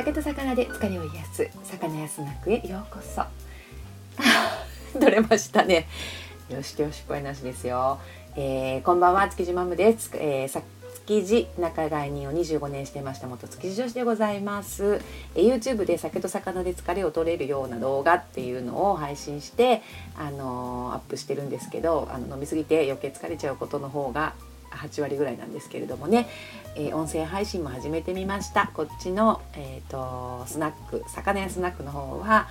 酒と魚で疲れを癒す魚安楽へようこそ。取れましたね。よし声なしですよ。こんばんは、築地マムです。築地仲買人を25年してました元築地女子でございます。YouTube で酒と魚で疲れを取れるような動画っていうのを配信して、アップしてるんですけど、飲みすぎて余計疲れちゃうことの方が8割ぐらいなんですけれどもね、音声配信も始めてみました。こっちの、スナック魚屋スナックの方は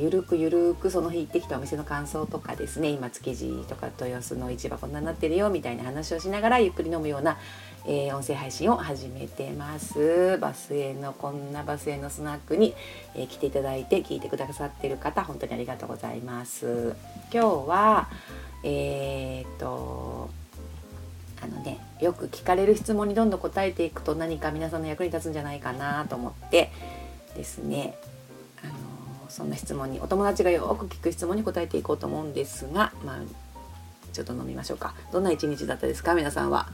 ゆるくその日行ってきたお店の感想とかですね、今築地とか豊洲の市場こんなになってるよみたいな話をしながらゆっくり飲むような、音声配信を始めてます。バスへのスナックに、来ていただいて聞いてくださってる方、本当にありがとうございます。今日はよく聞かれる質問にどんどん答えていくと何か皆さんの役に立つんじゃないかなと思ってですね、そんな質問にお友達がよく聞く質問に答えていこうと思うんですが、ちょっと飲みましょうか。どんな一日だったですか皆さんは。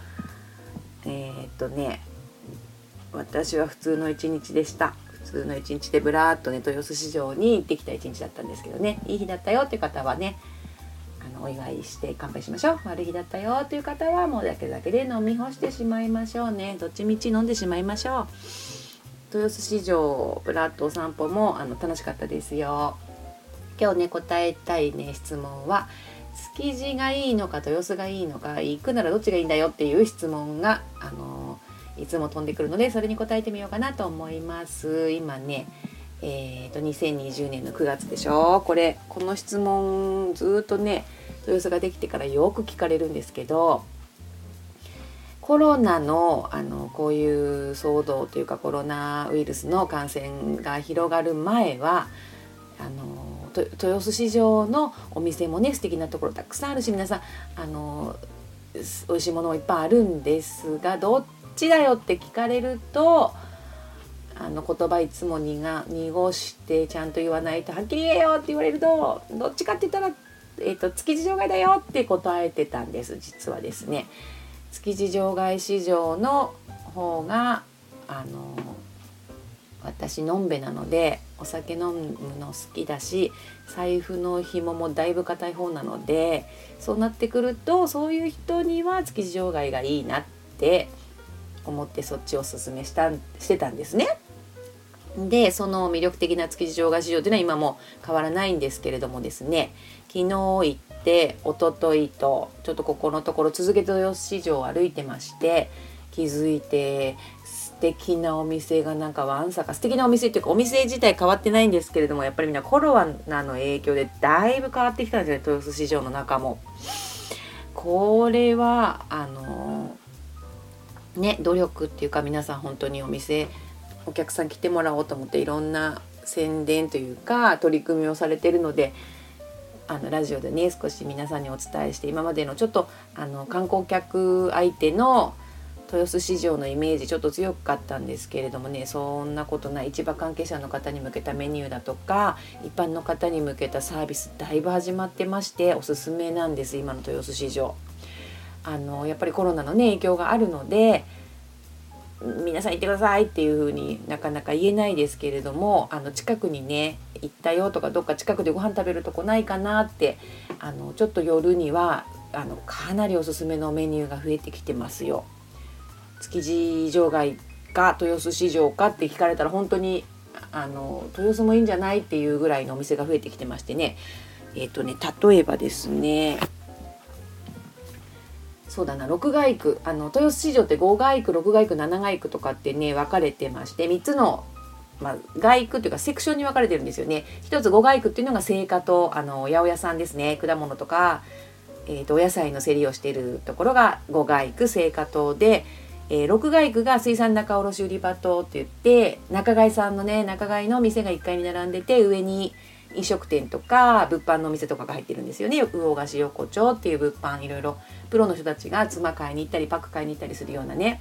私は普通の一日でした。普通の一日でぶらーっとね豊洲市場に行ってきた一日だったんですけどね、いい日だったよっていう方はねお祝いして乾杯しましょう。悪い日だったよという方はもうだけで飲み干してしまいましょうね。どっちみち飲んでしまいましょう。豊洲市場ぶらっとお散歩も楽しかったですよ。今日ね答えたいね質問は、築地がいいのか豊洲がいいのか、行くならどっちがいいんだよっていう質問がいつも飛んでくるので、それに答えてみようかなと思います。今ね2020年の9月でしょ。この質問ずっとね豊洲ができてからよく聞かれるんですけど、コロナの、こういう騒動というかコロナウイルスの感染が広がる前は豊洲市場のお店もね素敵なところたくさんあるし、皆さん美味しいものもいっぱいあるんですが、どっちだよって聞かれると言葉いつも濁してちゃんと言わないと、はっきり言えよって言われると、どっちかって言ったら、築地場外だよって答えてたんです。実はですね築地場外市場の方が私のんべなのでお酒飲むの好きだし、財布の紐もだいぶ固い方なので、そうなってくるとそういう人には築地場外がいいなって思ってそっちをおすすめしてたんですね。でその魅力的な築地場外市場というのは今も変わらないんですけれどもですね、昨日行って一昨日とちょっとここのところ続けて豊洲市場を歩いてまして、気づいて素敵なお店がなんかわんさか素敵なお店っていうか、お店自体変わってないんですけれども、やっぱりみんなコロナの影響でだいぶ変わってきたんですよね豊洲市場の中も。これは努力っていうか、皆さん本当にお客さん来てもらおうと思っていろんな宣伝というか取り組みをされているので、ラジオでね少し皆さんにお伝えして、今までのちょっと観光客相手の豊洲市場のイメージちょっと強かったんですけれどもね、そんなことない。市場関係者の方に向けたメニューだとか一般の方に向けたサービスだいぶ始まってまして、おすすめなんです今の豊洲市場。やっぱりコロナのね影響があるので皆さん行ってくださいっていう風になかなか言えないですけれども、近くにね行ったよとか、どっか近くでご飯食べるとこないかなってちょっと夜にはかなりおすすめのメニューが増えてきてますよ。築地場外か豊洲市場かって聞かれたら、本当に豊洲もいいんじゃないっていうぐらいのお店が増えてきてましてね、例えばですね、そうだな、6街区豊洲市場って5街区6街区7街区とかってね分かれてまして、3つの、街区というかセクションに分かれてるんですよね。一つ5街区っていうのが青果と八百屋さんですね、果物とか、お野菜の競りをしているところが5街区青果棟で、6街区が水産仲卸売り場棟っていって仲買さんのね仲買の店が1階に並んでて、上に飲食店とか物販のお店とかが入ってるんですよね。魚菓子横丁っていう物販、いろいろプロの人たちが妻買いに行ったりパック買いに行ったりするようなね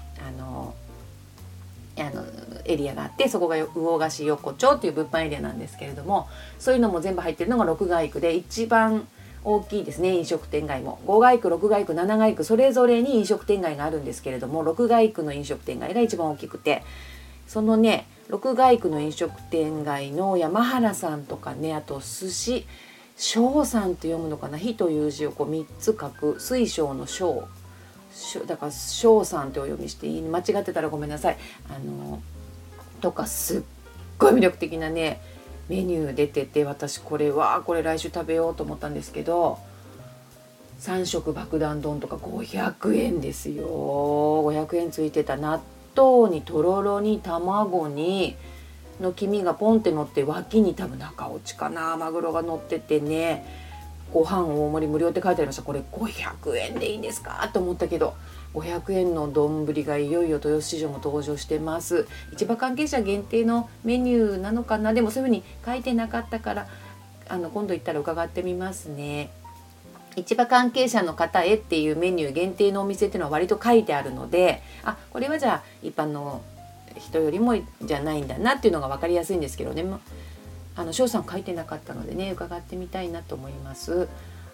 エリアがあって、そこが魚菓子横丁っていう物販エリアなんですけれども、そういうのも全部入ってるのが6街区で一番大きいですね。飲食店街も5街区6街区7街区それぞれに飲食店街があるんですけれども、6街区の飲食店街が一番大きくて、そのね六街区の飲食店街の山原さんとかね、あと寿司翔さんって読むのかな、火という字をこう3つ書く水晶の翔だから翔さんってお読みしていい、間違ってたらごめんなさい、とかすっごい魅力的なねメニュー出てて、私これ来週食べようと思ったんですけど、3食爆弾丼とか500円ですよ。500円ついてた。納豆にとろろに卵にの黄身がポンって乗って、脇に多分中落ちかな、マグロが乗っててね、ご飯大盛り無料って書いてありました。これ500円でいいんですかと思ったけど、500円の丼がいよいよ豊洲市場も登場してます。市場関係者限定のメニューなのかな、でもそういうふうに書いてなかったから、今度行ったら伺ってみますね。市場関係者の方へっていうメニュー限定のお店っていうのは割と書いてあるので、あ、これはじゃあ一般の人よりもじゃないんだなっていうのが分かりやすいんですけどね、翔さん書いてなかったのでね、伺ってみたいなと思います。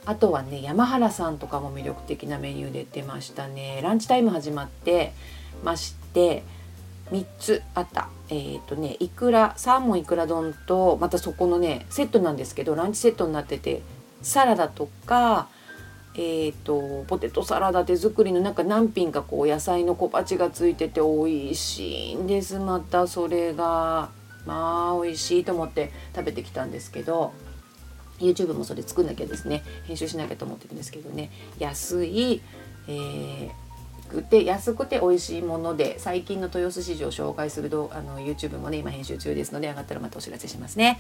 あとはね、山原さんとかも魅力的なメニュー出てましたね。ランチタイム始まってまして3つあった、いくらサーモンいくら丼と、またそこのねセットなんですけど、ランチセットになってて、サラダとか、ポテトサラダ手作りのなんか何品かこう野菜の小鉢がついてて美味しいんです。またそれがまあ美味しいと思って食べてきたんですけど、YouTube もそれ作んなきゃですね、編集しなきゃと思ってるんですけどね、安くて美味しいもので、最近の豊洲市場を紹介するYouTube もね今編集中ですので、上がったらまたお知らせしますね。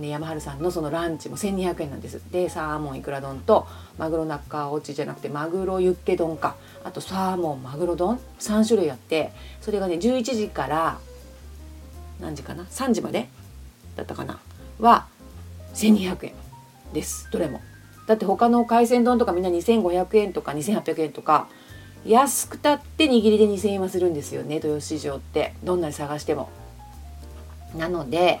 山春さんのそのランチも1200円なんです。で、サーモンいくら丼とマグロ中落ちじゃなくてマグロユッケ丼か、あとサーモンマグロ丼3種類あって、それがね11時から何時かな、3時までだったかなは1200円です。どれもだって他の海鮮丼とかみんな2500円とか2800円とか、安くたって握りで2000円はするんですよね、豊洲市場って、どんなに探しても。なので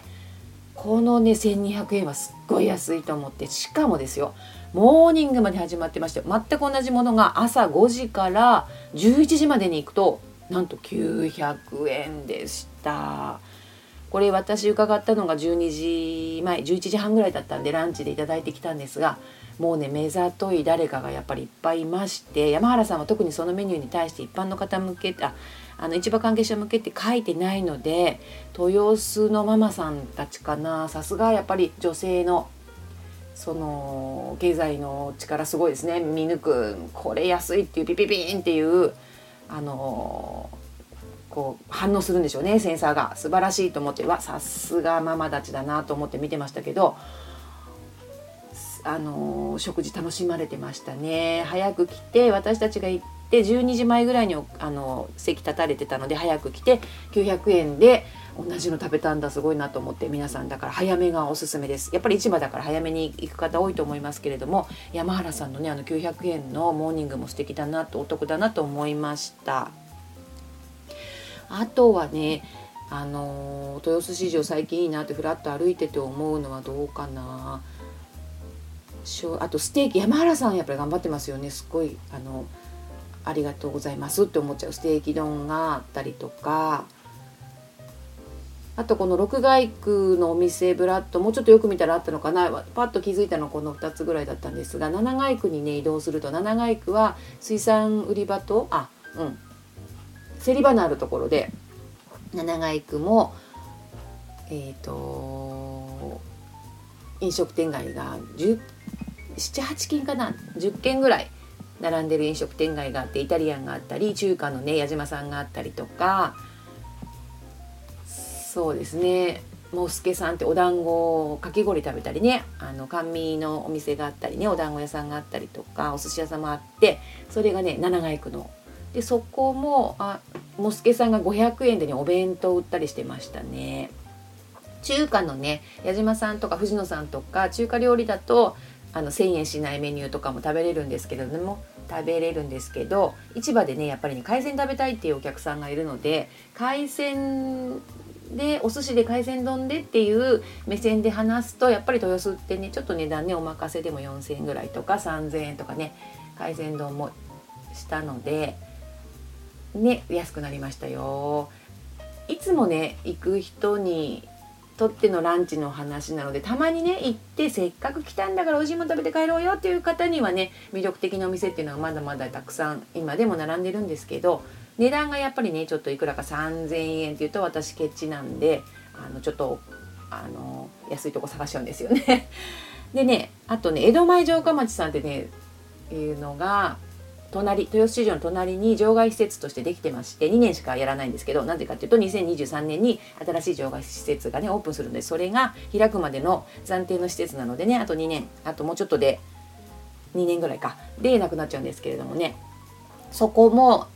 このね1200円はすっごい安いと思って、しかもですよ、モーニングまで始まってまして、全く同じものが朝5時から11時までに行くとなんと900円でした。これ私伺ったのが12時前、11時半ぐらいだったんで、ランチでいただいてきたんですが、もうね目ざとい誰かがやっぱりいっぱいいまして、山原さんは特にそのメニューに対して一般の方向け、市場関係者向けって書いてないので、豊洲のママさんたちかな、さすがやっぱり女性のその経済の力すごいですね、見抜く、これ安いっていうピピピンっていう反応するんでしょうね、センサーが。素晴らしいと思って、わ、さすがママたちだなと思って見てましたけど、食事楽しまれてましたね。早く来て、私たちが行って12時前ぐらいに席立たれてたので、早く来て900円で同じの食べたんだ、すごいなと思って。皆さんだから早めがおすすめです。やっぱり市場だから早めに行く方多いと思いますけれども、山原さんのね900円のモーニングも素敵だなと、お得だなと思いました。あとはね、豊洲市場最近いいなってふらっと歩いてて思うのはどうかな。あとステーキ、山原さんやっぱり頑張ってますよね。すごいありがとうございますって思っちゃうステーキ丼があったりとか、あとこの六街区のお店ブラッともうちょっとよく見たらあったのかな、パッと気づいたのはこの2つぐらいだったんですが、七街区にね移動すると、七街区は水産売り場と競り場のあるところで、七街区も飲食店街が7、8軒かな、10軒ぐらい並んでる飲食店街があって、イタリアンがあったり、中華のね矢島さんがあったりとか、そうですね、もうすけさんってお団子かき氷食べたりね、甘味のお店があったりね、お団子屋さんがあったりとか、お寿司屋さんもあって、それがね七街区ので、そこももすけさんが500円でねお弁当売ったりしてましたね。中華のね矢島さんとか藤野さんとか、中華料理だと1000円しないメニューとかも食べれるんですけど、市場でねやっぱりね海鮮食べたいっていうお客さんがいるので、海鮮でお寿司で海鮮丼でっていう目線で話すと、やっぱり豊洲ってねちょっと値段ねお任せでも4000円ぐらいとか3000円とかね海鮮丼もしたのでね安くなりましたよ。いつもね行く人にとってのランチの話なので、たまにね行ってせっかく来たんだからおいしいもの食べて帰ろうよっていう方にはね、魅力的なお店っていうのはまだまだたくさん今でも並んでるんですけど、値段がやっぱりねちょっといくらか3000円っていうと私ケチなんでちょっと安いとこ探しちゃうんですよねでね、あとね江戸前城下町さんってねいうのが豊洲市場の隣に場外施設としてできてまして、2年しかやらないんですけど、なぜかというと2023年に新しい場外施設がねオープンするので、それが開くまでの暫定の施設なのでね、あと2年あともうちょっとで2年ぐらいかでなくなっちゃうんですけれどもね、そこも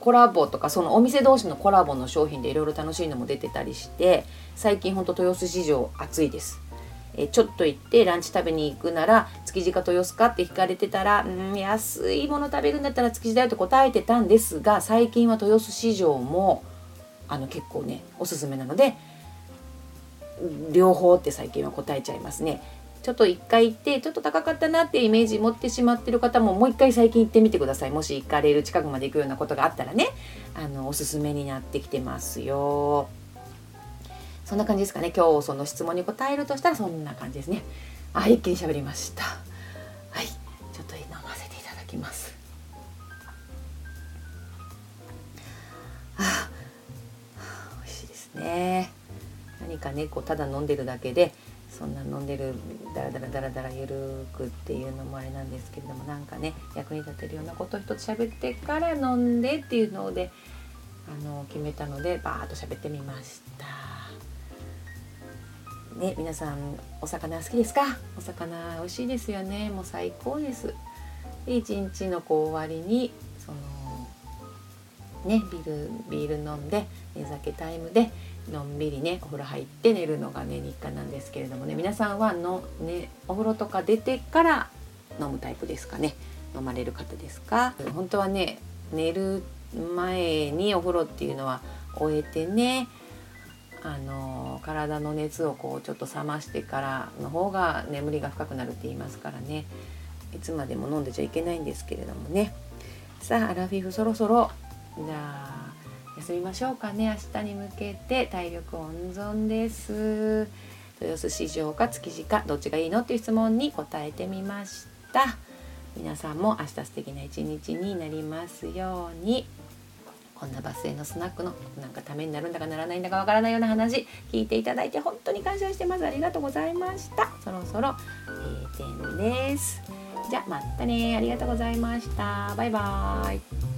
コラボとかそのお店同士のコラボの商品でいろいろ楽しいのも出てたりして、最近ほんと豊洲市場暑いです。ちょっと行ってランチ食べに行くなら築地か豊洲かって聞かれてたら、安いもの食べるんだったら築地だよと答えてたんですが、最近は豊洲市場も結構ねおすすめなので、両方って最近は答えちゃいますね。ちょっと一回行ってちょっと高かったなっていうイメージ持ってしまってる方も、もう一回最近行ってみてください。もし行かれる近くまで行くようなことがあったらね、おすすめになってきてますよ。そんな感じですかね。今日その質問に答えるとしたらそんな感じですね。一気に喋りました。はい、ちょっと飲ませていただきます。美味しいですね。何かねただ飲んでるだけで、そんな飲んでるダラダラダラダラゆるくっていうのもあれなんですけれども、なんかね役に立てるようなことを一つ喋ってから飲んでっていうので決めたのでバーッと喋ってみましたね。皆さんお魚好きですか？お魚美味しいですよね。もう最高です。で一日の終わりにね、ビール飲んで寝酒タイムでのんびりねお風呂入って寝るのがね日課なんですけれどもね、皆さんはお風呂とか出てから飲むタイプですかね。飲まれる方ですか？本当はね寝る前にお風呂っていうのは終えてね、体の熱をちょっと冷ましてからの方が眠りが深くなるって言いますからね、いつまでも飲んでちゃいけないんですけれどもね。さあアラフィフそろそろじゃあ休みましょうかね。明日に向けて体力温存です。豊洲市場か築地かどっちがいいのっていう質問に答えてみました。皆さんも明日素敵な一日になりますように。こんなバスへのスナックのなんかためになるんだかならないんだかわからないような話聞いていただいて本当に感謝してます。ありがとうございました。そろそろ閉店です。じゃあまたね。ありがとうございました。バイバイ。